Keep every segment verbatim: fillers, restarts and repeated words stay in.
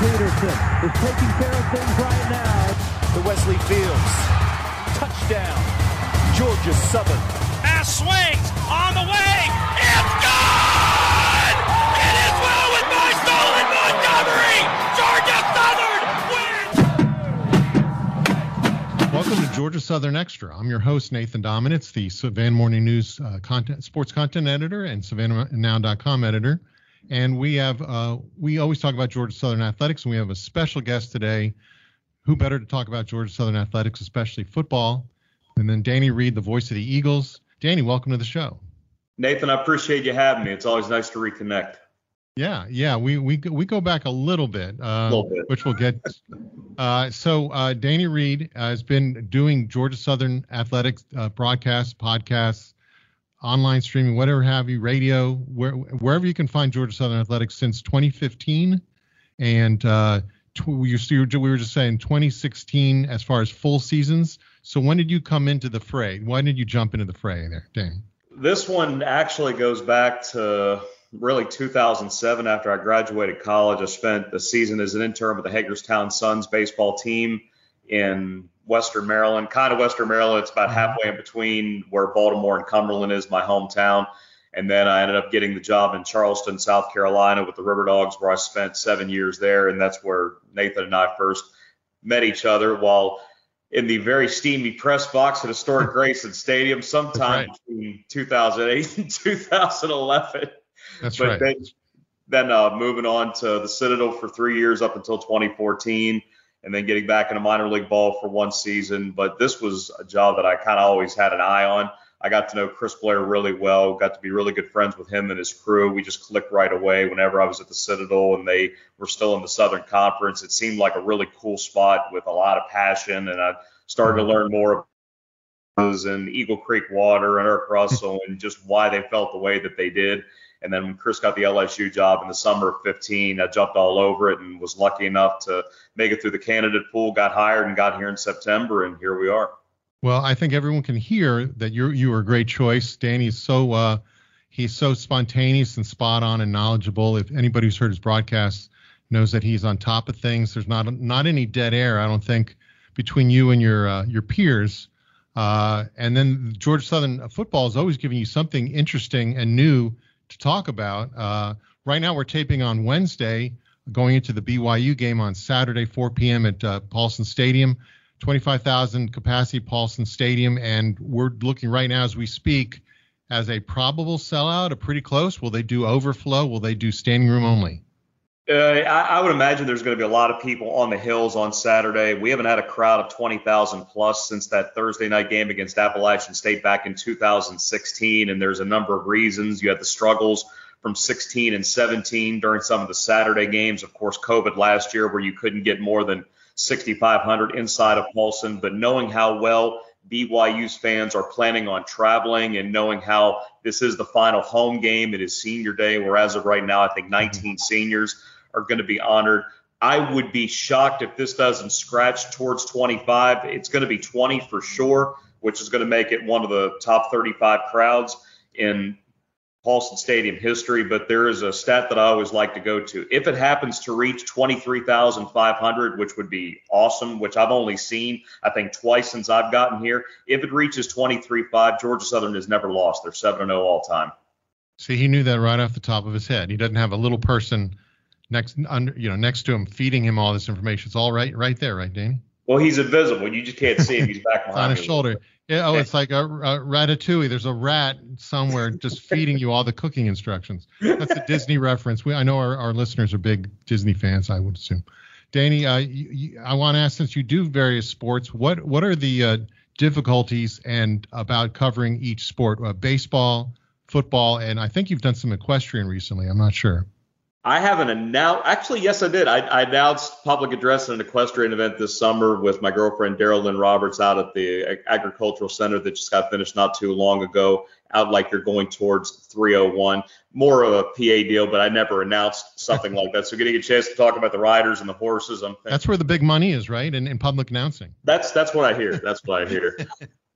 Peterson is taking care of things right now. The Wesley Fields. Touchdown. Georgia Southern. Pass swings on the way. It's gone! It is well with my soul in Montgomery. Georgia Southern wins! Welcome to Georgia Southern Extra. I'm your host, Nathan Dominitz, the Savannah Morning News uh, content, sports content editor and savannah now dot com editor. And we have uh, we always talk about Georgia Southern athletics, and we have a special guest today. Who better to talk about Georgia Southern athletics, especially football, and then Danny Reed, the voice of the Eagles. Danny, welcome to the show. Nathan, I appreciate you having me. It's always nice to reconnect. Yeah, yeah, we we we go back a little bit, uh, a little bit. Which we'll get. uh, so uh, Danny Reed has been doing Georgia Southern athletics uh, broadcasts, podcasts, online streaming, whatever have you, radio, where, wherever you can find Georgia Southern athletics since twenty fifteen. And uh, tw- we were just saying twenty sixteen as far as full seasons. So when did you come into the fray? Why did you jump into the fray there, Dan? This one actually goes back to really two thousand seven. After I graduated college, I spent the season as an intern with the Hagerstown Suns baseball team in Western Maryland, kind of Western Maryland. It's about halfway in between where Baltimore and Cumberland is, my hometown. And then I ended up getting the job in Charleston, South Carolina with the River Dogs, where I spent seven years there. And that's where Nathan and I first met each other, while in the very steamy press box at historic Grayson Stadium sometime right. between two thousand eight and two thousand eleven. That's but right. Then, then uh, moving on to the Citadel for three years up until twenty fourteen. And then getting back into minor league ball for one season. But this was a job that I kind of always had an eye on. I got to know Chris Blair really well, got to be really good friends with him and his crew. We just clicked right away whenever I was at the Citadel and they were still in the Southern Conference. It seemed like a really cool spot with a lot of passion. And I started to learn more about those and Eagle Creek Water and Eric Russell and just why they felt the way that they did. And then when Chris got the L S U job in the summer of fifteen, I jumped all over it and was lucky enough to make it through the candidate pool, got hired, and got here in September, and here we are. Well, I think everyone can hear that you're you were a great choice. Danny's so uh, he's so spontaneous and spot on and knowledgeable. If anybody who's heard his broadcasts knows that he's on top of things. There's not not any dead air, I don't think, between you and your uh, your peers. Uh, and then Georgia Southern football is always giving you something interesting and new to talk about. Uh, right now we're taping on Wednesday, going into the B Y U game on Saturday, four p.m. at uh, Paulson Stadium, twenty-five thousand capacity Paulson Stadium. And we're looking right now as we speak as a probable sellout, a pretty close. Will they do overflow? Will they do standing room only? Uh, I, I would imagine there's going to be a lot of people on the hills on Saturday. We haven't had a crowd of twenty thousand plus since that Thursday night game against Appalachian State back in two thousand sixteen. And there's a number of reasons. You had the struggles from sixteen and seventeen during some of the Saturday games. Of course, COVID last year where you couldn't get more than sixty-five hundred inside of Paulson. But knowing how well B Y U's fans are planning on traveling and knowing how this is the final home game, it is senior day, where as of right now, I think nineteen seniors are going to be honored. I would be shocked if this doesn't scratch towards twenty-five. It's going to be twenty for sure, which is going to make it one of the top thirty-five crowds in Paulson Stadium history. But there is a stat that I always like to go to. If it happens to reach twenty-three thousand five hundred, which would be awesome, which I've only seen, I think, twice since I've gotten here. If it reaches twenty-three point five, Georgia Southern has never lost. They're seven and oh all time. See, he knew that right off the top of his head. He doesn't have a little person next under, you know, next to him feeding him all this information. It's all right, right there, right, Danny? Well, he's invisible. You just can't see him. He's back behind on his shoulder. Yeah, oh, it's like a, a ratatouille. There's a rat somewhere just feeding you all the cooking instructions. That's a Disney reference. We, I know our, our listeners are big Disney fans, I would assume. Danny, uh, you, you, I want to ask, since you do various sports, what, what are the uh, difficulties and about covering each sport, uh, baseball, football, and I think you've done some equestrian recently. I'm not sure. I haven't announced – actually, yes, I did. I, I announced public address at an equestrian event this summer with my girlfriend Daryl Lynn Roberts out at the Agricultural Center that just got finished not too long ago, out like you're going towards three oh one. More of a P A deal, but I never announced something like that. So getting a chance to talk about the riders and the horses. I'm thinking, that's where the big money is, right, in, in public announcing. That's that's what I hear. That's what I hear.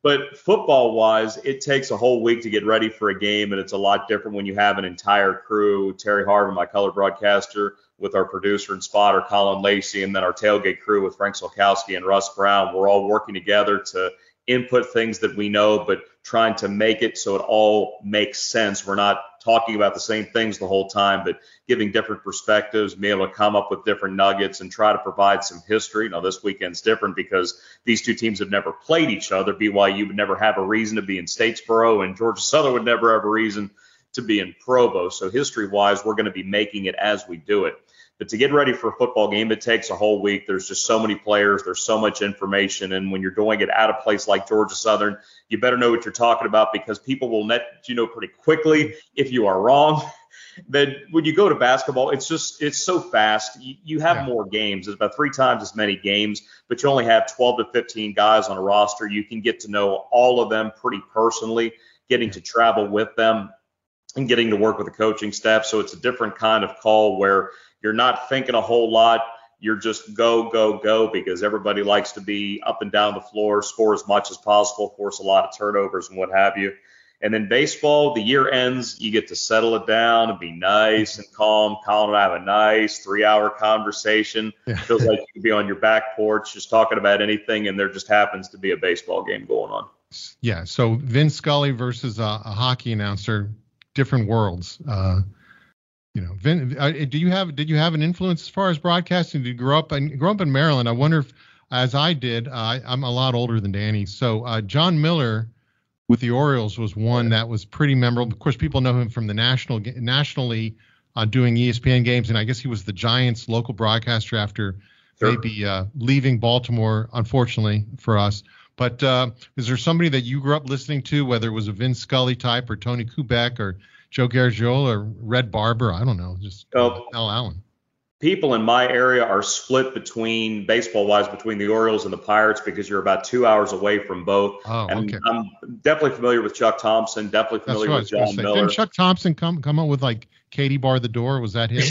But football-wise, it takes a whole week to get ready for a game, and it's a lot different when you have an entire crew. Terry Harvin, my color broadcaster, with our producer and spotter, Colin Lacey, and then our tailgate crew with Frank Solkowski and Russ Brown. We're all working together to input things that we know, but trying to make it so it all makes sense. We're not talking about the same things the whole time, but giving different perspectives, being able to come up with different nuggets and try to provide some history. Now, this weekend's different because these two teams have never played each other. B Y U would never have a reason to be in Statesboro, and Georgia Southern would never have a reason to be in Provo. So history-wise, we're going to be making it as we do it. But to get ready for a football game, it takes a whole week. There's just so many players. There's so much information. And when you're doing it at a place like Georgia Southern, you better know what you're talking about, because people will let you know pretty quickly if you are wrong. Then when you go to basketball, it's just it's so fast. You, you have yeah. more games. There's about three times as many games, but you only have twelve to fifteen guys on a roster. You can get to know all of them pretty personally, getting to travel with them and getting to work with the coaching staff. So it's a different kind of call where you're not thinking a whole lot. You're just go, go, go, because everybody likes to be up and down the floor, score as much as possible, force a lot of turnovers and what have you. And then baseball, the year ends, you get to settle it down and be nice and calm. Colin and I have a nice three-hour conversation. Yeah. Feels like you could be on your back porch just talking about anything, and there just happens to be a baseball game going on. Yeah, so Vin Scully versus a, a hockey announcer, different worlds. Uh You know, Vin, uh, do you have did you have an influence as far as broadcasting? Did you grow up and grow up in Maryland? I wonder if, as I did, uh, I'm a lot older than Danny. So uh, John Miller with the Orioles was one that was pretty memorable. Of course, people know him from the national nationally uh, doing E S P N games, and I guess he was the Giants' local broadcaster after sure. maybe uh, leaving Baltimore, unfortunately for us. But uh, is there somebody that you grew up listening to, whether it was a Vin Scully type or Tony Kubek or Joe Garagiola or Red Barber? I don't know, just oh, Al Allen. People in my area are split between, baseball-wise, between the Orioles and the Pirates, because you're about two hours away from both. Oh, and okay. I'm definitely familiar with Chuck Thompson, definitely familiar with John Miller. Didn't Chuck Thompson come come up with, like, Katie Bar the Door? Was that him?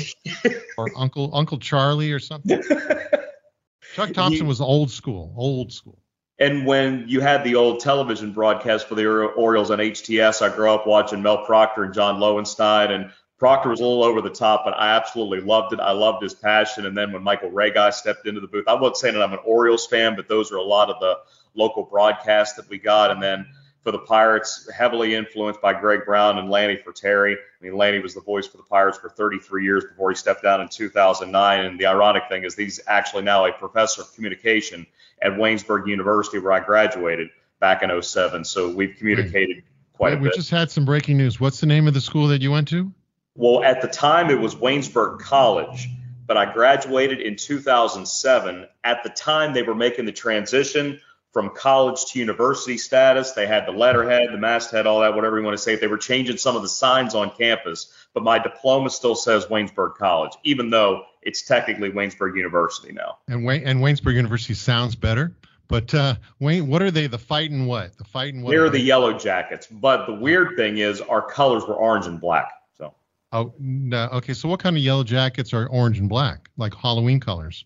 Or Uncle Uncle Charlie or something? Chuck Thompson he, was old school, old school. And when you had the old television broadcast for the Orioles on H T S, I grew up watching Mel Proctor and John Lowenstein, and Proctor was a little over the top, but I absolutely loved it. I loved his passion. And then when Michael Ragai stepped into the booth, I wasn't saying that I'm an Orioles fan, but those are a lot of the local broadcasts that we got. And then for the Pirates, heavily influenced by Greg Brown and Lanny Forteri. I mean, Lanny was the voice for the Pirates for thirty-three years before he stepped down in two thousand nine. And the ironic thing is he's actually now a professor of communication at Waynesburg University, where I graduated back in oh seven. So we've communicated Wait. quite Wait, a bit. We just had some breaking news. What's the name of the school that you went to? Well, at the time it was Waynesburg College, but I graduated in two thousand seven. At the time they were making the transition from college to university status. They had the letterhead, the masthead, all that, whatever you want to say. They were changing some of the signs on campus, but my diploma still says Waynesburg College, even though it's technically Waynesburg University now. And, Way- and Waynesburg University sounds better, but uh, Wayne, what are they? The fighting what? The fighting what? They're the Yellow Jackets. But the weird thing is, our colors were orange and black. So. Oh no. Okay. So what kind of Yellow Jackets are orange and black, like Halloween colors?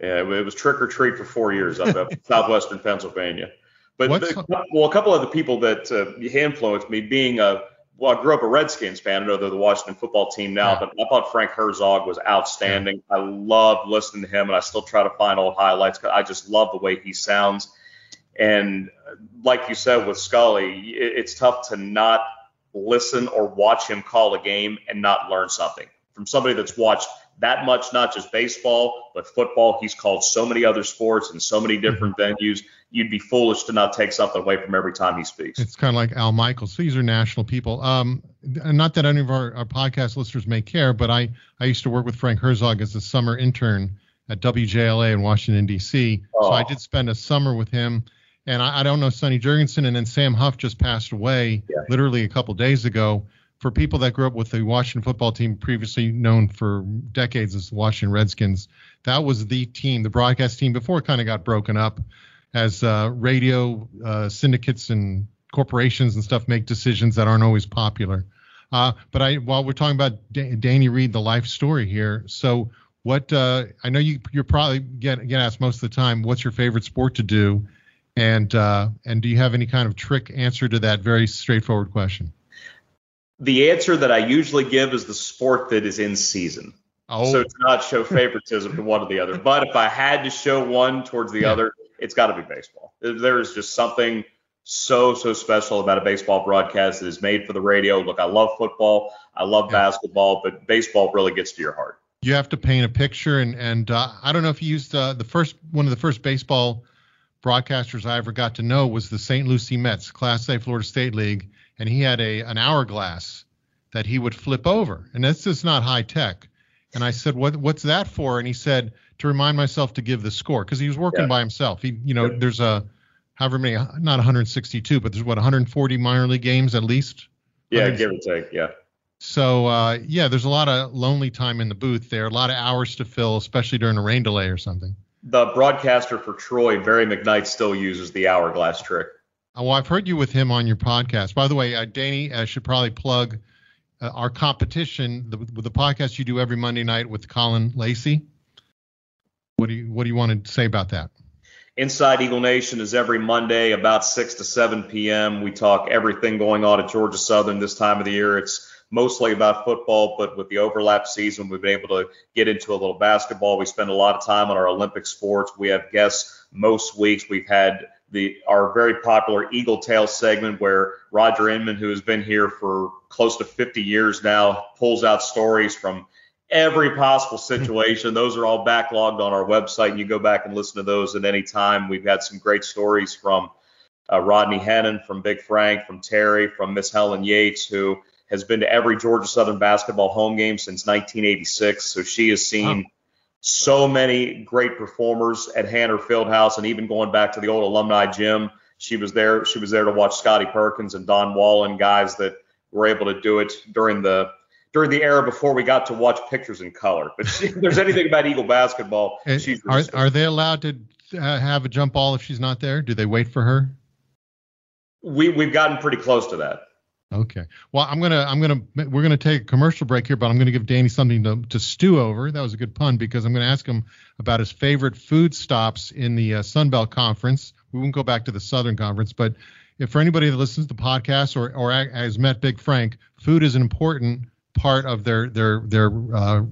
Yeah, it was trick or treat for four years up in southwestern Pennsylvania. But the, well, a couple of the people that uh, influenced me, being a well, I grew up a Redskins fan. I know they're the Washington football team now, yeah. but I thought Frank Herzog was outstanding. Yeah. I loved listening to him, and I still try to find old highlights. I just love the way he sounds. And like you said with Scully, it's tough to not listen or watch him call a game and not learn something from somebody that's watched that much, not just baseball, but football. He's called so many other sports and so many different venues. You'd be foolish to not take something away from every time he speaks. It's kind of like Al Michaels. These are national people. Um, not that any of our, our podcast listeners may care, but I, I used to work with Frank Herzog as a summer intern at W J L A in Washington, D C. Oh. So I did spend a summer with him. And I, I don't know Sonny Jurgensen, and then Sam Huff just passed away yeah. literally a couple days ago. For people that grew up with the Washington football team, previously known for decades as the Washington Redskins, that was the team, the broadcast team, before it kind of got broken up as uh, radio uh, syndicates and corporations and stuff make decisions that aren't always popular. Uh, but I, while we're talking about D- Danny Reed, the life story here, so what uh, I know you you're probably get get asked most of the time, what's your favorite sport to do, and uh, and do you have any kind of trick answer to that very straightforward question? The answer that I usually give is the sport that is in season. Oh. So to not show favoritism to one or the other. But if I had to show one towards the yeah. other, it's got to be baseball. There is just something so, so special about a baseball broadcast that is made for the radio. Look, I love football. I love yeah. basketball, but baseball really gets to your heart. You have to paint a picture. And, and uh, I don't know if you used uh, the first one of the first baseball broadcasters I ever got to know was the Saint Lucie Mets, Class A Florida State League. And he had a an hourglass that he would flip over. And that's just not high tech. And I said, what, what's that for? And he said, to remind myself to give the score, because he was working yeah. by himself. He, you know, yeah. there's a however many, not one hundred sixty-two, but there's what, one hundred forty minor league games at least? Yeah, give or take, yeah. So, uh, yeah, there's a lot of lonely time in the booth there, a lot of hours to fill, especially during a rain delay or something. The broadcaster for Troy, Barry McKnight, still uses the hourglass trick. Oh, well, I've heard you with him on your podcast. By the way, uh, Danny uh, should probably plug uh, our competition, the, the podcast you do every Monday night with Colin Lacey. What do you what do you want to say about that? Inside Eagle Nation is every Monday about six to seven p.m. We talk everything going on at Georgia Southern this time of the year. It's mostly about football, but with the overlap season, we've been able to get into a little basketball. We spend a lot of time on our Olympic sports. We have guests most weeks. We've had the our very popular Eagle Tale segment where Roger Inman, who has been here for close to fifty years now, pulls out stories from every possible situation. Those are all backlogged on our website, and you go back and listen to those at any time. We've had some great stories from uh, Rodney Hennon, from Big Frank, from Terry, from Miss Helen Yates, who has been to every Georgia Southern basketball home game since nineteen eighty-six. So she has seen wow. so many great performers at Hanner Fieldhouse, and even going back to the old alumni gym, she was there. She was there to watch Scottie Perkins and Don Wallen, guys that were able to do it during the during the era before we got to watch pictures in color. But she, if there's anything about Eagle basketball, and she's are, are they allowed to uh, have a jump ball if she's not there? Do they wait for her? We we've gotten pretty close to that. Okay. Well, I'm gonna I'm gonna we're gonna take a commercial break here, but I'm gonna give Danny something to to stew over. That was a good pun, because I'm gonna ask him about his favorite food stops in the uh, Sunbelt Conference. We won't go back to the Southern Conference, but if for anybody that listens to the podcast or or has met Big Frank, food is an important part of their their their uh,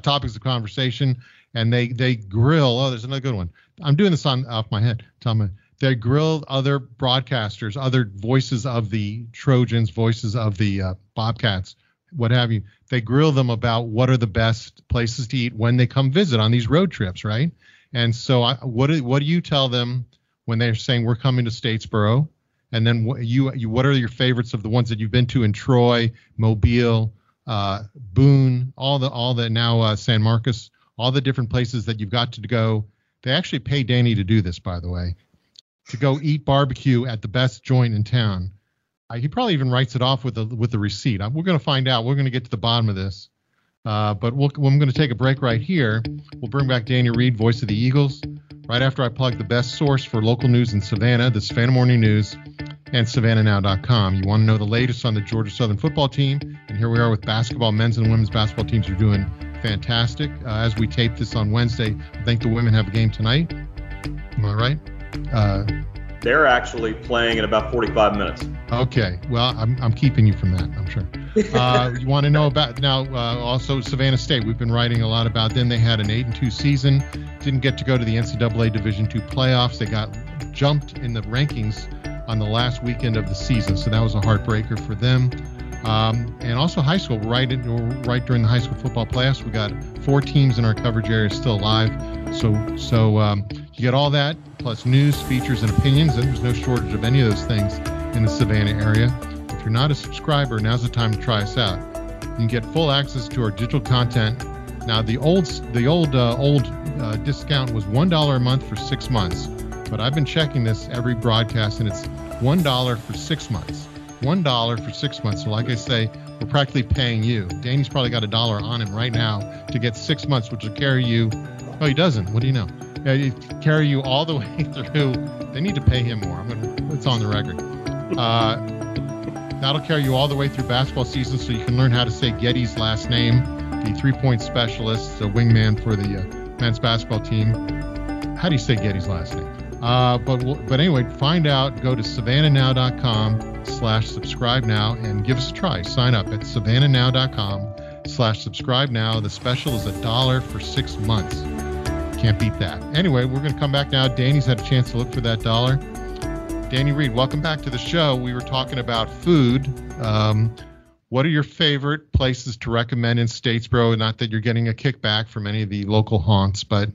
topics of conversation, and they they grill. Oh, there's another good one. I'm doing this on off my head. Tell me, they grill other broadcasters, other voices of the Trojans, voices of the uh, Bobcats, what have you. They grill them about what are the best places to eat when they come visit on these road trips, right? And so, I, what do what do you tell them when they're saying we're coming to Statesboro? And then what, you, you, what are your favorites of the ones that you've been to in Troy, Mobile, uh, Boone, all the all the now uh, San Marcos, all the different places that you've got to go. They actually pay Danny to do this, by the way, to go eat barbecue at the best joint in town. Uh, he probably even writes it off with a with a receipt. I, we're going to find out. We're going to get to the bottom of this. Uh, but we'll, I'm going to take a break right here. We'll bring back Danny Reed, voice of the Eagles, right after I plug the best source for local news in Savannah, the Savannah Morning News, and savannah now dot com. You want to know the latest on the Georgia Southern football team, and here we are with basketball. Men's and women's basketball teams are doing fantastic. Uh, as we tape this on Wednesday, I think the women have a game tonight. Am I right? Uh, They're actually playing in about forty-five minutes. Okay. Well, I'm I'm keeping you from that, I'm sure. Uh, you want to know about now uh, also Savannah State. We've been writing a lot about them. They had an eight and two season. Didn't get to go to the N C double A Division two playoffs. They got jumped in the rankings on the last weekend of the season. So that was a heartbreaker for them. Um, and also high school, right, in, right during the high school football playoffs. We got four teams in our coverage area still alive. So, so um, you get all that, plus news, features, and opinions. And there's no shortage of any of those things in the Savannah area. If you're not a subscriber, now's the time to try us out. You can get full access to our digital content. Now, the old the old uh, old uh, discount was one dollar a month for six months. But I've been checking this every broadcast, and it's one dollar for six months. one dollar for six months. So like I say, we're practically paying you. Danny's probably got a dollar on him right now to get six months, which will carry you. Oh, he doesn't. What do you know? It'll carry you all the way through. They need to pay him more. I'm gonna, it's on the record. Uh, that'll carry you all the way through basketball season, so you can learn how to say Getty's last name, the three-point specialist, the wingman for the uh, men's basketball team. How do you say Getty's last name? Uh, but we'll, but anyway, find out. Go to savannah now dot com slash subscribe now and give us a try. Sign up at savannah now dot com slash subscribe now. The special is a dollar for six months. Can't beat that. Anyway, we're going to come back now. Danny's had a chance to look for that dollar. Danny Reed, welcome back to the show. We were talking about food. Um, what are your favorite places to recommend in Statesboro? Not that you're getting a kickback from any of the local haunts, but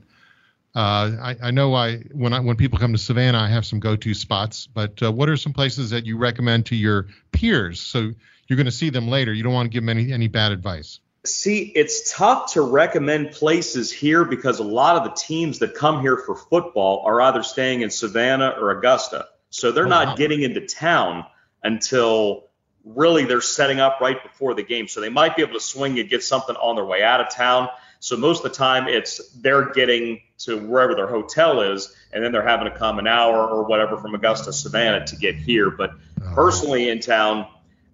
Uh, I, I know I when I, when people come to Savannah, I have some go-to spots, but uh, what are some places that you recommend to your peers? So you're going to see them later. You don't want to give them any, any bad advice. See, it's tough to recommend places here because a lot of the teams that come here for football are either staying in Savannah or Augusta. So they're oh, not wow. getting into town until really they're setting up right before the game. So they might be able to swing and get something on their way out of town. So most of the time it's they're getting to wherever their hotel is, and then they're having to come an hour or whatever from Augusta, Savannah to get here. But oh. personally in town,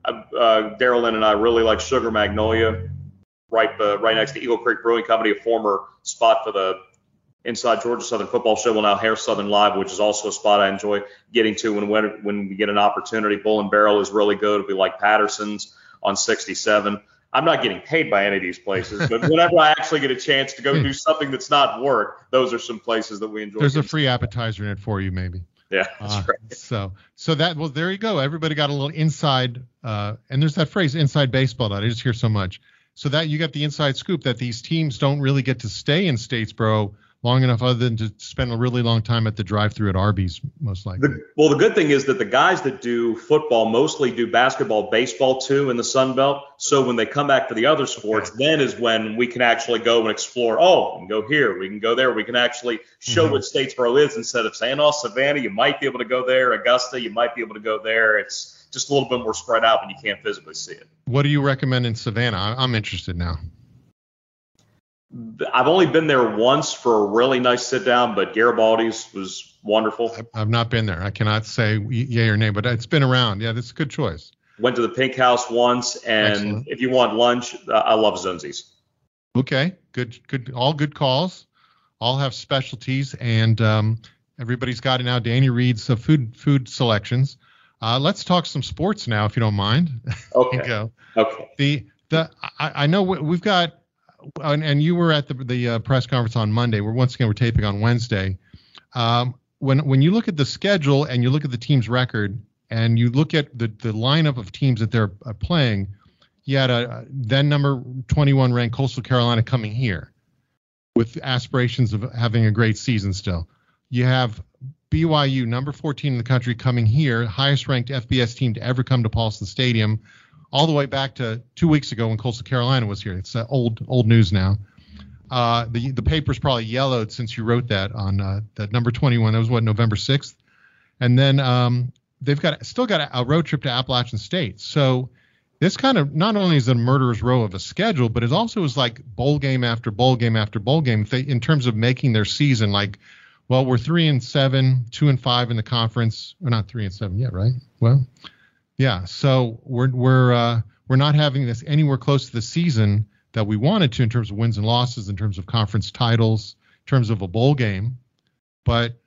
uh, uh, Daryl Lynn and I really like Sugar Magnolia, right uh, right next to Eagle Creek Brewing Company, a former spot for the Inside Georgia Southern Football Show. We'll now Hair Southern Live, which is also a spot I enjoy getting to when when, when we get an opportunity. Bull and Barrel is really good. We like Patterson's on sixty-seven. I'm not getting paid by any of these places, but whenever I actually get a chance to go do something that's not work, those are some places that we enjoy. There's a free appetizer in it for you, maybe. Yeah, that's uh, right. So, so that, well, there you go. Everybody got a little inside, uh, and there's that phrase, inside baseball. That I just hear so much. So that you got the inside scoop that these teams don't really get to stay in Statesboro long enough other than to spend a really long time at the drive-thru at Arby's, most likely. The, well, the good thing is that the guys that do football mostly do basketball, baseball, too, in the Sun Belt. So when they come back to the other sports, okay. then is when we can actually go and explore. Oh, we can go here. We can go there. We can actually show mm-hmm. what Statesboro is instead of saying, oh, Savannah, you might be able to go there. Augusta, you might be able to go there. It's just a little bit more spread out and you can't physically see it. What do you recommend in Savannah? I, I'm interested now. I've only been there once for a really nice sit down, but Garibaldi's was wonderful. I've not been there. I cannot say yay or nay, but it's been around. Yeah, that's a good choice. Went to the Pink House once, and Excellent. If you want lunch, uh, I love Zunzi's. Okay, good, good, all good calls. All have specialties, and um, everybody's got it now. Danny Reed's uh, food food selections. Uh, let's talk some sports now, if you don't mind. Okay. go. Okay. The the I, I know we've got. And, and you were at the, the uh, press conference on Monday. We're once again, we're taping on Wednesday. Um, when when you look at the schedule and you look at the team's record and you look at the, the lineup of teams that they're uh, playing, you had a uh, then number twenty-one ranked Coastal Carolina coming here with aspirations of having a great season still. You have B Y U, number fourteen in the country, coming here, highest ranked F B S team to ever come to Paulson Stadium, all the way back to two weeks ago when Coastal Carolina was here. It's uh, old old news now. Uh, the the paper's probably yellowed since you wrote that on uh, that number twenty-one. That was, what, November sixth? And then um, they've got still got a, a road trip to Appalachian State. So this kind of not only is a murderer's row of a schedule, but it also is like bowl game after bowl game after bowl game they, in terms of making their season. Like, well, we're three and seven, two and five in the conference. We're not three and seven yet, right? Well. Yeah, so we're we're uh, we're not having this anywhere close to the season that we wanted to in terms of wins and losses, in terms of conference titles, in terms of a bowl game. But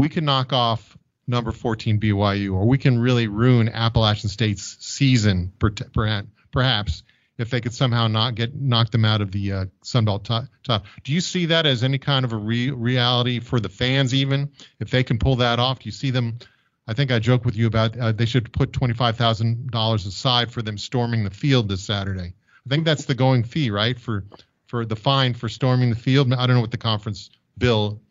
we can knock off number fourteen B Y U, or we can really ruin Appalachian State's season, per, per, perhaps, if they could somehow not get knock them out of the uh, Sunbelt top, top. Do you see that as any kind of a re- reality for the fans even? If they can pull that off, do you see them... I think I joked with you about uh, they should put twenty-five thousand dollars aside for them storming the field this Saturday. I think that's the going fee, right, for for the fine for storming the field. I don't know what the conference bill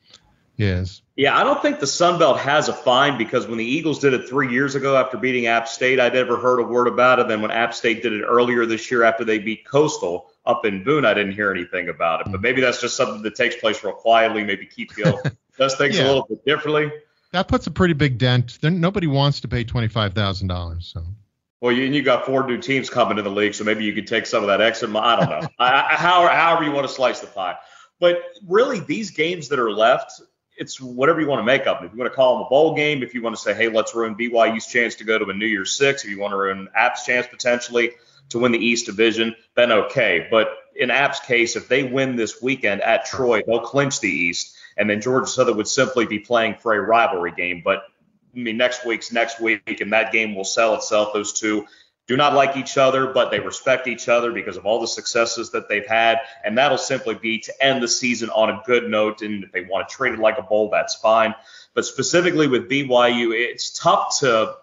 is. Yeah, I don't think the Sun Belt has a fine because when the Eagles did it three years ago after beating App State, I never heard a word about it. Then when App State did it earlier this year after they beat Coastal up in Boone, I didn't hear anything about it. But maybe that's just something that takes place real quietly, maybe keep you does things yeah. a little bit differently. That puts a pretty big dent. There, nobody wants to pay twenty-five thousand dollars. So, well, you, and you got four new teams coming to the league, so maybe you could take some of that extra. I don't know. I, I, however, however you want to slice the pie. But really, these games that are left, it's whatever you want to make up. If you want to call them a bowl game, if you want to say, hey, let's ruin B Y U's chance to go to a New Year's Six, if you want to ruin App's chance potentially to win the East Division, then okay. But in App's case, if they win this weekend at Troy, they'll clinch the East. And then Georgia Southern would simply be playing for a rivalry game. But, I mean, next week's next week, and that game will sell itself. Those two do not like each other, but they respect each other because of all the successes that they've had. And that'll simply be to end the season on a good note. And if they want to treat it like a bowl, that's fine. But specifically with B Y U, it's tough to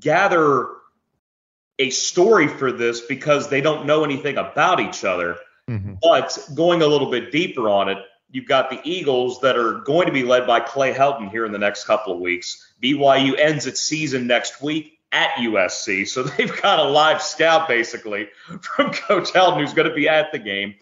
gather a story for this because they don't know anything about each other. Mm-hmm. But going a little bit deeper on it, you've got the Eagles that are going to be led by Clay Helton here in the next couple of weeks. B Y U ends its season next week at U S C. So they've got a live scout basically from Coach Helton, who's going to be at the game.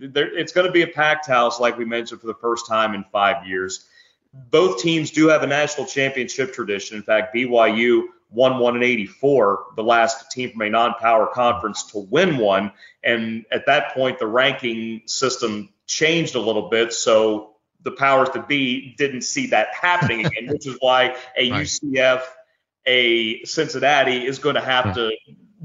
It's going to be a packed house, like we mentioned, for the first time in five years. Both teams do have a national championship tradition. In fact, B Y U won one in eighty-four, the last team from a non-power conference to win one. And at that point, the ranking system changed a little bit. So the powers that be didn't see that happening again, which is why a right. U C F, a Cincinnati is going to have yeah. to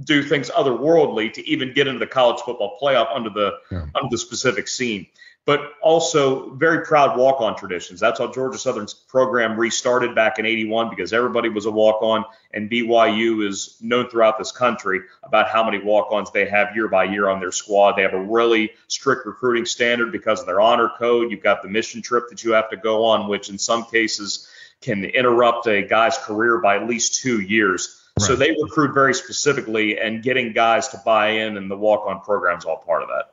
do things otherworldly to even get into the college football playoff under the yeah. under the specific scene. But also very proud walk-on traditions. That's how Georgia Southern's program restarted back in eighty-one because everybody was a walk-on, and B Y U is known throughout this country about how many walk-ons they have year by year on their squad. They have a really strict recruiting standard because of their honor code. You've got the mission trip that you have to go on, which in some cases can interrupt a guy's career by at least two years. Right. So they recruit very specifically, and getting guys to buy in and the walk-on program is all part of that.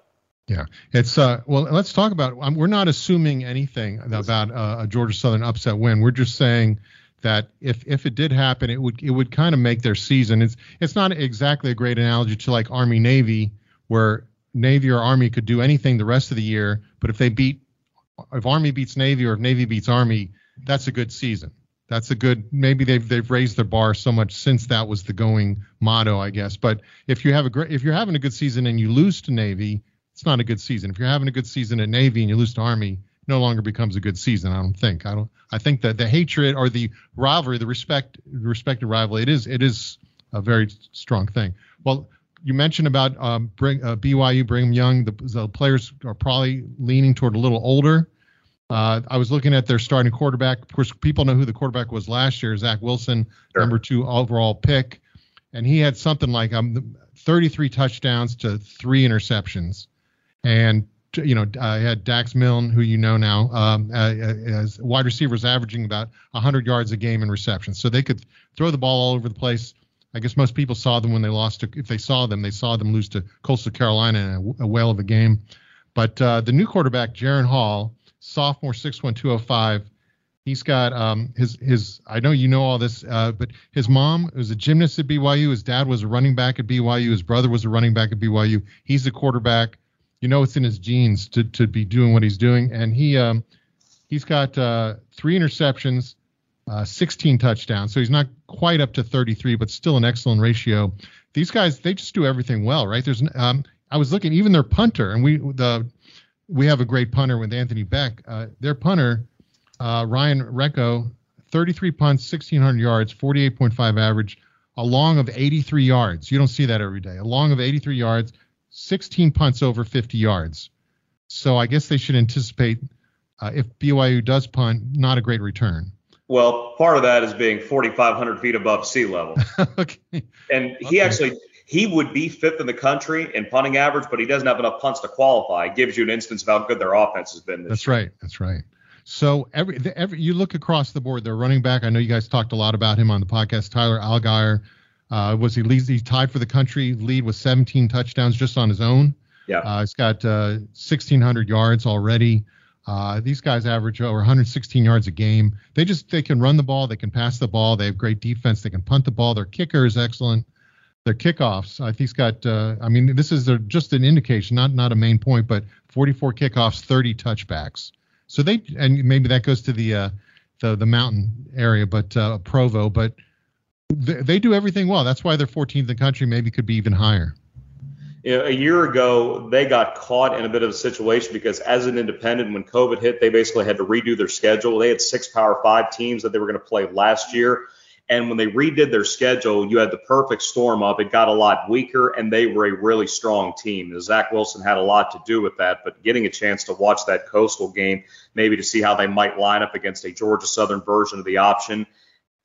Yeah, it's uh well, let's talk about um, we're not assuming anything about uh, a Georgia Southern upset win. We're just saying that if if it did happen, it would it would kind of make their season. It's it's not exactly a great analogy to like Army Navy, where Navy or Army could do anything the rest of the year, but if they beat if Army beats Navy or if Navy beats Army, that's a good season. That's a good, maybe they've they've raised their bar so much since that was the going motto, I guess. But if you have a great if you're having a good season and you lose to Navy, it's not a good season. If you're having a good season at Navy and you lose to Army, it no longer becomes a good season. I don't think. I don't. I think that the hatred or the rivalry, the respect, respected rivalry, it is. It is a very strong thing. Well, you mentioned about um, bring, uh, B Y U, Brigham Young. The, the players are probably leaning toward a little older. Uh, I was looking at their starting quarterback. Of course, people know who the quarterback was last year. Zach Wilson, sure. number two overall pick, and he had something like um, thirty-three touchdowns to three interceptions. And, you know, I had Dax Milne, who you know now, um, as wide receivers averaging about one hundred yards a game in receptions. So they could throw the ball all over the place. I guess most people saw them when they lost to, if they saw them, they saw them lose to Coastal Carolina in a, a whale of a game. But uh, the new quarterback, Jaron Hall, sophomore, six one, two oh five, he's got um, his, his, I know you know all this, uh, but his mom was a gymnast at B Y U. His dad was a running back at B Y U. His brother was a running back at B Y U. He's a quarterback. You know it's in his genes to to be doing what he's doing, and he um he's got uh, three interceptions, uh, sixteen touchdowns. So he's not quite up to thirty-three, but still an excellent ratio. These guys, they just do everything well, right? There's um I was looking, even their punter, and we the we have a great punter with Anthony Beck. Uh, their punter, uh, Ryan Recco, thirty-three punts, sixteen hundred yards, forty-eight point five average, a long of eighty-three yards. You don't see that every day. A long of eighty-three yards. sixteen punts over fifty yards. So I guess they should anticipate uh, if B Y U does punt, not a great return. Well, part of that is being forty-five hundred feet above sea level. okay. And he okay. actually, he would be fifth in the country in punting average, but he doesn't have enough punts to qualify. It gives you an instance of how good their offense has been this That's year. right. That's right. So every, the, every you look across the board, their running back, I know you guys talked a lot about him on the podcast, Tyler Allgeier. Uh, was he leads? He tied for the country lead with seventeen touchdowns just on his own. Yeah, uh, he's got uh, sixteen hundred yards already. Uh, these guys average over one hundred sixteen yards a game. They just they can run the ball, they can pass the ball, they have great defense, they can punt the ball. Their kicker is excellent. Their kickoffs, I think he's got. Uh, I mean, this is a, just an indication, not not a main point, but forty-four kickoffs, thirty touchbacks. So they and maybe that goes to the uh, the the mountain area, but uh, Provo, but. They do everything well. That's why they're fourteenth in the country, maybe could be even higher. You know, a year ago, they got caught in a bit of a situation because as an independent, when COVID hit, they basically had to redo their schedule. They had six Power Five teams that they were going to play last year. And when they redid their schedule, you had the perfect storm up. It got a lot weaker, and they were a really strong team. Zach Wilson had a lot to do with that, but getting a chance to watch that Coastal game, maybe to see how they might line up against a Georgia Southern version of the option,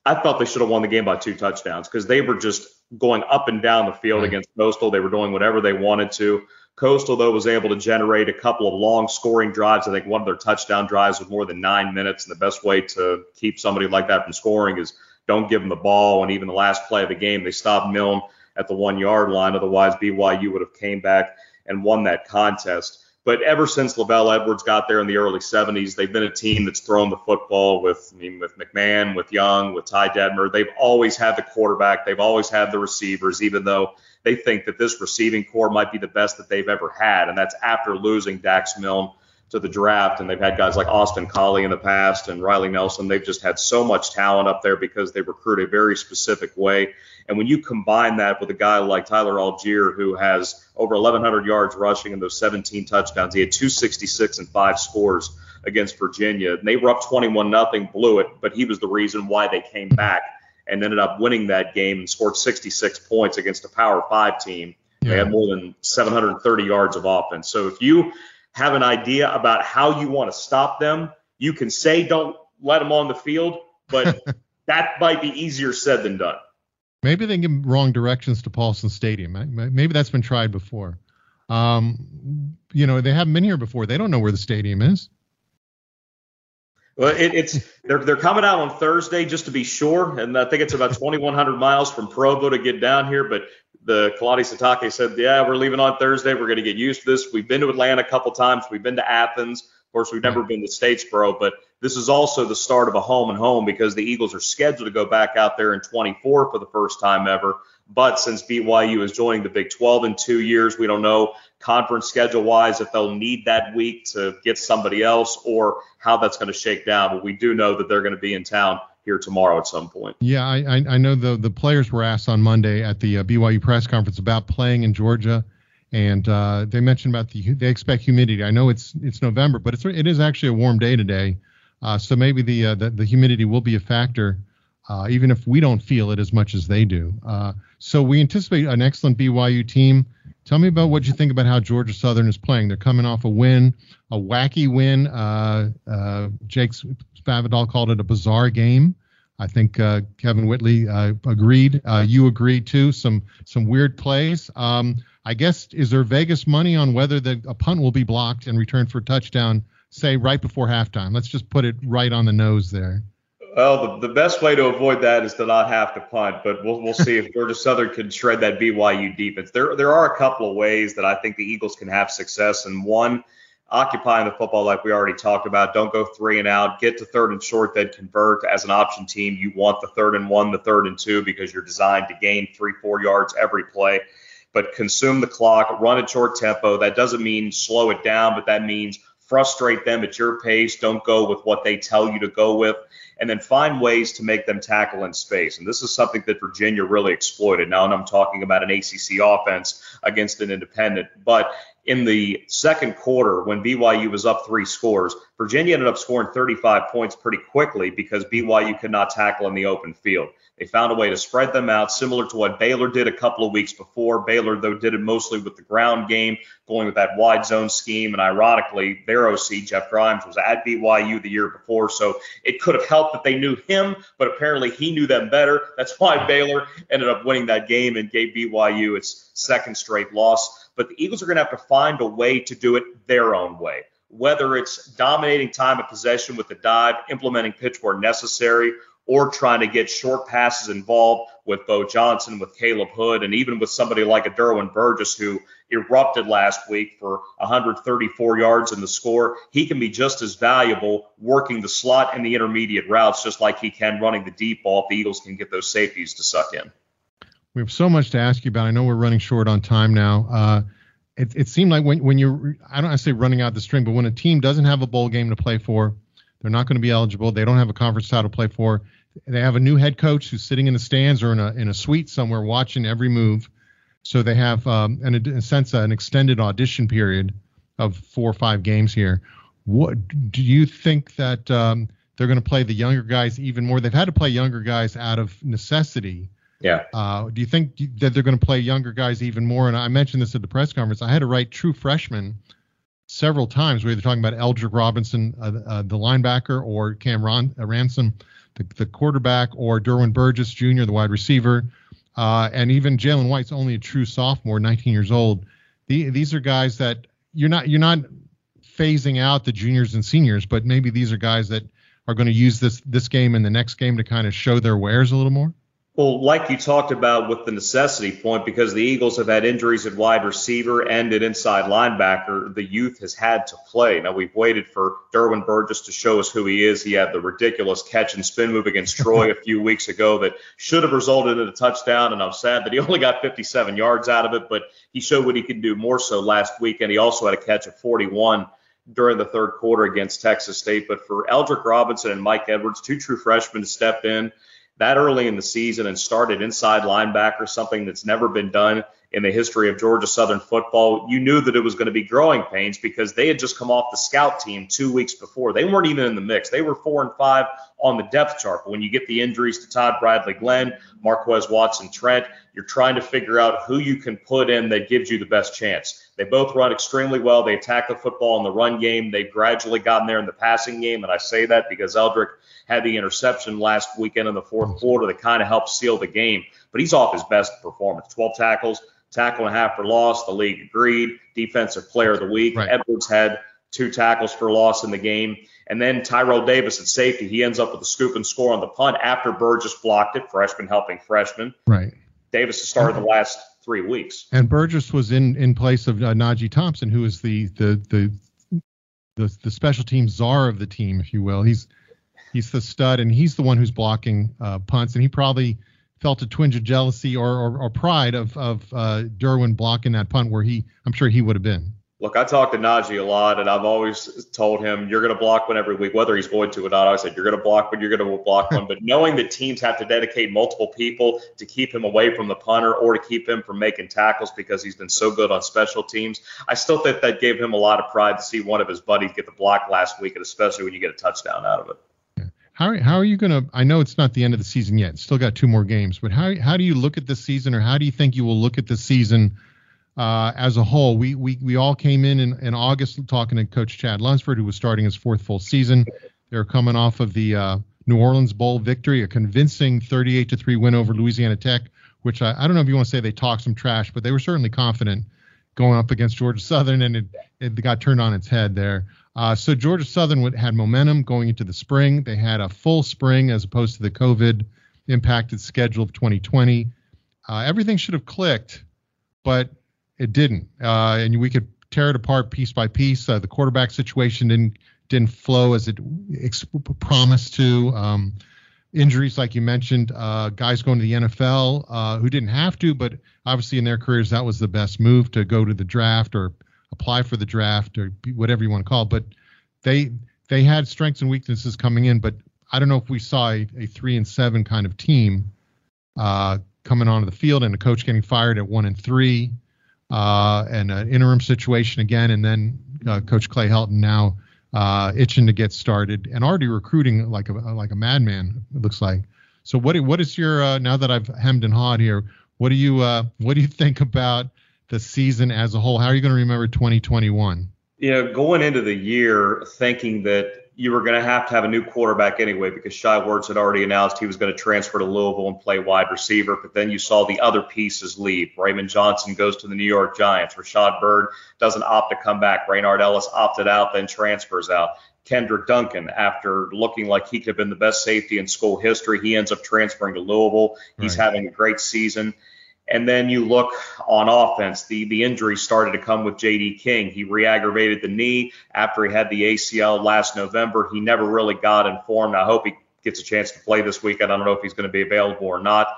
I thought they should have won the game by two touchdowns because they were just going up and down the field mm-hmm. against Coastal. They were doing whatever they wanted to. Coastal, though, was able to generate a couple of long scoring drives. I think one of their touchdown drives was more than nine minutes. And the best way to keep somebody like that from scoring is don't give them the ball. And even the last play of the game, they stopped Milne at the one-yard line. Otherwise, B Y U would have came back and won that contest. But ever since Lavelle Edwards got there in the early seventies, they've been a team that's thrown the football with, I mean, with McMahon, with Young, with Ty Detmer. They've always had the quarterback. They've always had the receivers, even though they think that this receiving core might be the best that they've ever had. And that's after losing Dax Milne to the draft. And they've had guys like Austin Collie in the past and Riley Nelson. They've just had so much talent up there because they recruit a very specific way. And when you combine that with a guy like Tyler Allgeier, who has over eleven hundred yards rushing and those seventeen touchdowns, he had two sixty-six and five scores against Virginia. And they were up twenty-one nothing, blew it, but he was the reason why they came back and ended up winning that game and scored sixty-six points against a Power Five team. Yeah. They had more than seven hundred thirty yards of offense. So if you have an idea about how you want to stop them, you can say don't let them on the field, but that might be easier said than done. Maybe they give wrong directions to Paulson Stadium. Maybe that's been tried before. Um, you know, they haven't been here before. They don't know where the stadium is. Well, it, it's they're they're coming out on Thursday just to be sure, and I think it's about twenty-one hundred miles from Provo to get down here. But the Kaladi Sitake said, "Yeah, we're leaving on Thursday. We're going to get used to this. We've been to Atlanta a couple times. We've been to Athens. Of course, we've never been to Statesboro, but this is also the start of a home and home because the Eagles are scheduled to go back out there in twenty-four for the first time ever. But since B Y U is joining the Big twelve in two years, we don't know conference schedule-wise if they'll need that week to get somebody else or how that's going to shake down. But we do know that they're going to be in town here tomorrow at some point." Yeah, I, I, I know the, the players were asked on Monday at the uh, B Y U press conference about playing in Georgia, and uh, they mentioned about the they expect humidity. I know it's it's November, but it's it is actually a warm day today, uh, so maybe the, uh, the the humidity will be a factor. Uh, even if we don't feel it as much as they do. Uh, so we anticipate an excellent B Y U team. Tell me about what you think about how Georgia Southern is playing. They're coming off a win, a wacky win. Uh, uh, Jake Spavital called it a bizarre game. I think uh, Kevin Whitley uh, agreed. Uh, you agreed, too. Some some weird plays. Um, I guess, is there Vegas money on whether the a punt will be blocked and returned for a touchdown, say, right before halftime? Let's just put it right on the nose there. Well, the, the best way to avoid that is to not have to punt, but we'll we'll see if Georgia Southern can shred that B Y U defense. There there are a couple of ways that I think the Eagles can have success, and one, occupying the football like we already talked about. Don't go three and out. Get to third and short, then convert. As an option team, you want the third and one, the third and two, because you're designed to gain three, four yards every play. But consume the clock, run at short tempo. That doesn't mean slow it down, but that means frustrate them at your pace. Don't go with what they tell you to go with. And then find ways to make them tackle in space. And this is something that Virginia really exploited. Now, and I'm talking about an A C C offense against an independent. But in the second quarter, when B Y U was up three scores, Virginia ended up scoring thirty-five points pretty quickly because B Y U could not tackle in the open field. They found a way to spread them out, similar to what Baylor did a couple of weeks before. Baylor, though, did it mostly with the ground game, going with that wide zone scheme. And ironically, their O C, Jeff Grimes, was at B Y U the year before. So it could have helped that they knew him, but apparently he knew them better. That's why Baylor ended up winning that game and gave B Y U its second straight loss. But the Eagles are going to have to find a way to do it their own way, whether it's dominating time of possession with the dive, implementing pitch where necessary, or trying to get short passes involved with Bo Johnson, with Caleb Hood, and even with somebody like a Derwin Burgess who erupted last week for one hundred thirty-four yards in the score. He can be just as valuable working the slot and the intermediate routes just like he can running the deep ball if the Eagles can get those safeties to suck in. We have so much to ask you about. I know we're running short on time now. Uh, it, it seemed like when, when you're – I don't want to say running out the string, but when a team doesn't have a bowl game to play for, they're not going to be eligible. They don't have a conference title to play for. They have a new head coach who's sitting in the stands or in a in a suite somewhere watching every move. So they have, um, an, in a sense, an extended audition period of four or five games here. What do you think that um, they're going to play the younger guys even more? They've had to play younger guys out of necessity. Yeah. Uh, do you think that they're going to play younger guys even more? And I mentioned this at the press conference. I had to write true freshmen several times. We were talking about Eldrick Robinson, uh, uh, the linebacker, or Cam Ron- uh, Ransom, the, the quarterback, or Derwin Burgess Junior, the wide receiver, uh, and even Jalen White's only a true sophomore, nineteen years old. The, these are guys that you're not you're not phasing out the juniors and seniors, but maybe these are guys that are going to use this this game and the next game to kind of show their wares a little more. Well, like you talked about with the necessity point, because the Eagles have had injuries at wide receiver and at inside linebacker, the youth has had to play. Now, we've waited for Derwin Burgess to show us who he is. He had the ridiculous catch and spin move against Troy a few weeks ago that should have resulted in a touchdown, and I'm sad that he only got fifty-seven yards out of it, but he showed what he could do more so last week, and he also had a catch of forty-one during the third quarter against Texas State. But for Eldrick Robinson and Mike Edwards, two true freshmen to step in that early in the season and started inside linebacker, something that's never been done in the history of Georgia Southern football, you knew that it was going to be growing pains because they had just come off the scout team two weeks before. They weren't even in the mix. They were four and five on the depth chart. But when you get the injuries to Todd Bradley-Glenn, Marquez Watson-Trent, you're trying to figure out who you can put in that gives you the best chance. They both run extremely well. They attack the football in the run game. They've gradually gotten there in the passing game. And I say that because Eldrick had the interception last weekend in the fourth quarter that kind of helped seal the game. But he's off his best performance, twelve tackles, tackle and a half for loss. The league agreed. Defensive player of the week. Right. Edwards had two tackles for loss in the game. And then Tyrell Davis at safety. He ends up with a scoop and score on the punt after Burgess blocked it. Freshman helping freshman. Right. Davis has started the last three weeks. And Burgess was in, in place of uh, Najee Thompson, who is the, the the the the special team czar of the team, if you will. He's he's the stud, and he's the one who's blocking uh, punts. And he probably felt a twinge of jealousy or, or, or pride of, of uh, Derwin blocking that punt where he, I'm sure he would have been. Look, I talk to Najee a lot, and I've always told him, you're going to block one every week, whether he's going to or not. I said, you're going to block one, you're going to block one. But knowing that teams have to dedicate multiple people to keep him away from the punter or to keep him from making tackles because he's been so good on special teams, I still think that gave him a lot of pride to see one of his buddies get the block last week, and especially when you get a touchdown out of it. How, how are you going to – I know it's not the end of the season yet. Still got two more games. But how how do you look at this season, or how do you think you will look at this season uh, as a whole? We we we all came in, in in August talking to Coach Chad Lunsford, who was starting his fourth full season. They were coming off of the uh, New Orleans Bowl victory, a convincing thirty-eight to three win over Louisiana Tech, which I, I don't know if you want to say they talked some trash, but they were certainly confident going up against Georgia Southern, and it, it got turned on its head there. Uh, so Georgia Southern would, had momentum going into the spring. They had a full spring as opposed to the COVID-impacted schedule of twenty twenty. Uh, everything should have clicked, but it didn't. Uh, and we could tear it apart piece by piece. Uh, the quarterback situation didn't didn't flow as it ex- promised to. Um, injuries, like you mentioned, uh, guys going to the N F L uh, who didn't have to, but obviously in their careers that was the best move, to go to the draft or apply for the draft or whatever you want to call it. But they they had strengths and weaknesses coming in, but I don't know if we saw a, a three and seven kind of team uh, coming onto the field, and a coach getting fired at one and three uh, and an interim situation again. And then uh, Coach Clay Helton now uh, itching to get started and already recruiting like a, like a madman, it looks like. So what, what is your, uh, now that I've hemmed and hawed here, what do you, uh, what do you think about the season as a whole? How are you going to remember twenty twenty-one? You know, going into the year thinking that you were going to have to have a new quarterback anyway, because Shy Wertz had already announced he was going to transfer to Louisville and play wide receiver. But then you saw the other pieces leave. Raymond Johnson goes to the New York Giants. Rashad Byrd doesn't opt to come back. Raynard Ellis opted out, then transfers out. Kendrick Duncan, after looking like he could have been the best safety in school history, he ends up transferring to Louisville. He's right. Having a great season. And then you look on offense, the, the injuries started to come with J D King. He re-aggravated the knee after he had the A C L last November. He never really got informed. I hope he gets a chance to play this weekend. I don't know if he's going to be available or not.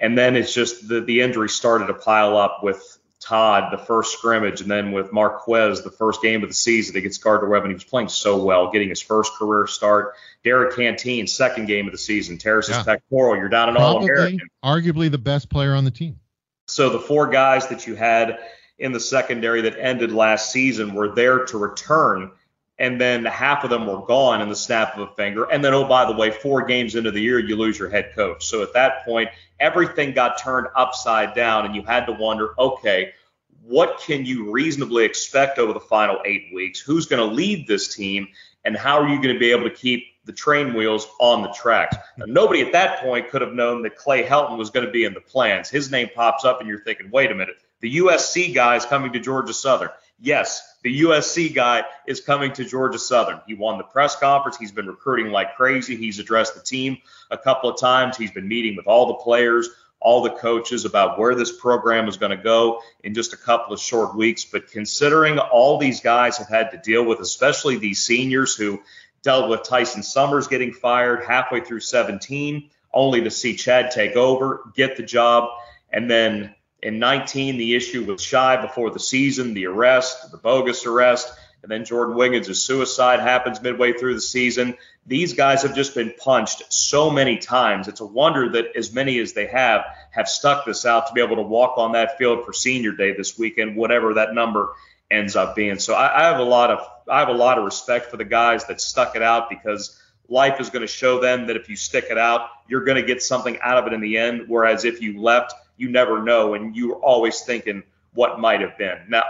And then it's just the, the injuries started to pile up with Todd, the first scrimmage, and then with Marquez, the first game of the season against Gardner Webb, and he was playing so well, getting his first career start. Derek Canteen, second game of the season. Terrace's yeah. pectoral, you're down an All-American. Arguably the best player on the team. So the four guys that you had in the secondary that ended last season were there to return, and then half of them were gone in the snap of a finger. And then, oh, by the way, four games into the year, you lose your head coach. So at that point, everything got turned upside down, and you had to wonder, okay, what can you reasonably expect over the final eight weeks? Who's going to lead this team, and how are you going to be able to keep the train wheels on the tracks. Now, nobody at that point could have known that Clay Helton was going to be in the plans. His name pops up and you're thinking, wait a minute, the U S C guy is coming to Georgia Southern. Yes, the U S C guy is coming to Georgia Southern. He won the press conference. He's been recruiting like crazy. He's addressed the team a couple of times. He's been meeting with all the players, all the coaches about where this program is going to go in just a couple of short weeks. But considering all these guys have had to deal with, especially these seniors who dealt with Tyson Summers getting fired halfway through seventeen, only to see Chad take over, get the job, and then in nineteen, the issue with Shy before the season, the arrest, the bogus arrest, and then Jordan Wiggins' suicide happens midway through the season. These guys have just been punched so many times. It's a wonder that as many as they have have stuck this out to be able to walk on that field for senior day this weekend, whatever that number ends up being. So I, I have a lot of I have a lot of respect for the guys that stuck it out, because life is going to show them that if you stick it out, you're going to get something out of it in the end, whereas if you left, you never know, and you're always thinking what might have been. Now,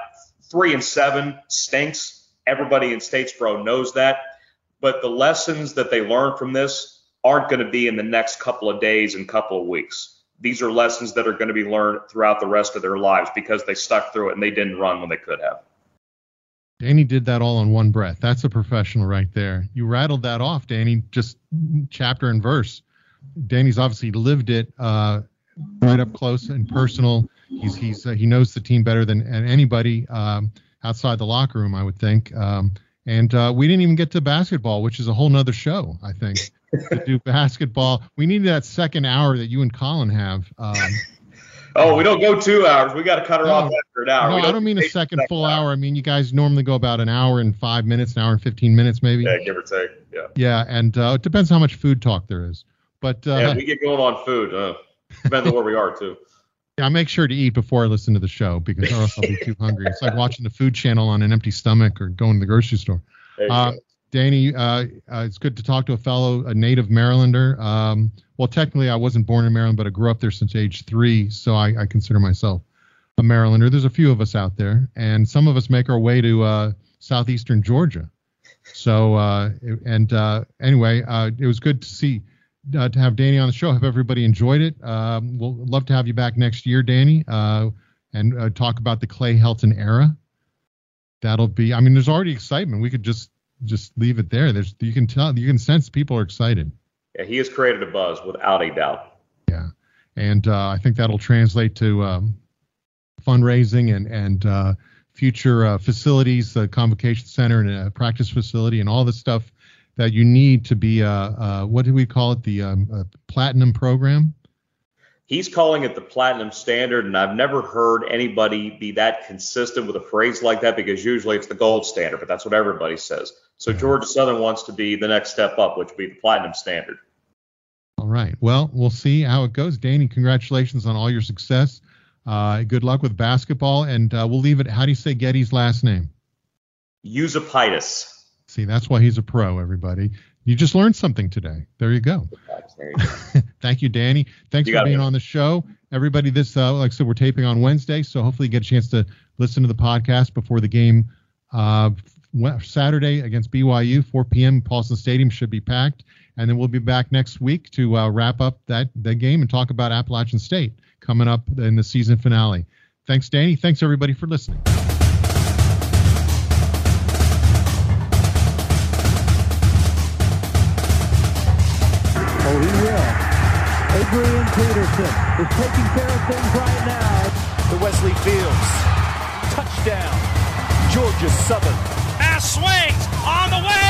three and seven stinks. Everybody in Statesboro knows that. But the lessons that they learn from this aren't going to be in the next couple of days and couple of weeks. These are lessons that are going to be learned throughout the rest of their lives, because they stuck through it and they didn't run when they could have. Danny did that all in one breath. That's a professional right there. You rattled that off, Danny, just chapter and verse. Danny's obviously lived it uh, right up close and personal. He's he's uh, he knows the team better than anybody um, outside the locker room, I would think. Um, and uh, we didn't even get to basketball, which is a whole nother show, I think, to do basketball. We need that second hour that you and Colin have. Um, oh, we don't go two hours. We got to cut her no, off after an hour. No, we don't I don't mean a second full hour. hour. I mean, you guys normally go about an hour and five minutes, an hour and fifteen minutes, maybe. Yeah, give or take. Yeah. Yeah, and uh, it depends how much food talk there is. But uh, yeah, we get going on food. Uh, depends on where we are too. Yeah, I make sure to eat before I listen to the show, because or else I'll be too hungry. It's like watching the food channel on an empty stomach or going to the grocery store. Uh, Danny, uh, uh, it's good to talk to a fellow, a native Marylander. Um, well, technically, I wasn't born in Maryland, but I grew up there since age three, so I, I consider myself a Marylander. There's a few of us out there, and some of us make our way to uh, southeastern Georgia. So, uh, and uh, anyway, uh, it was good to see. Uh, to have Danny on the show. Have everybody enjoyed it? Um, we'll love to have you back next year, Danny, uh, and uh, talk about the Clay Helton era. That'll be. I mean, there's already excitement. We could just just leave it there. There's you can tell you can sense people are excited. Yeah, he has created a buzz without a doubt. Yeah, and uh, I think that'll translate to um, fundraising and and uh, future uh, facilities, the convocation center and a practice facility, and all this stuff that you need to be, uh, uh, what do we call it, the um, uh, platinum program? He's calling it the platinum standard, and I've never heard anybody be that consistent with a phrase like that, because usually it's the gold standard, but that's what everybody says. So yeah. Georgia Southern wants to be the next step up, which would be the platinum standard. All right. Well, we'll see how it goes. Danny, congratulations on all your success. Uh, good luck with basketball, and uh, we'll leave it. How do you say Getty's last name? Usapitis. See, that's why he's a pro, everybody. You just learned something today. There you go. There you go. Thank you, Danny. Thanks you for being be. on the show. Everybody, this, uh, like I said, we're taping on Wednesday, so hopefully you get a chance to listen to the podcast before the game uh, Saturday against B Y U, four p.m. Paulson Stadium should be packed. And then we'll be back next week to uh, wrap up that, that game and talk about Appalachian State coming up in the season finale. Thanks, Danny. Thanks, everybody, for listening. Adrian Peterson is taking care of things right now. The Wesley Fields. Touchdown. Georgia Southern. Pass swings on the way.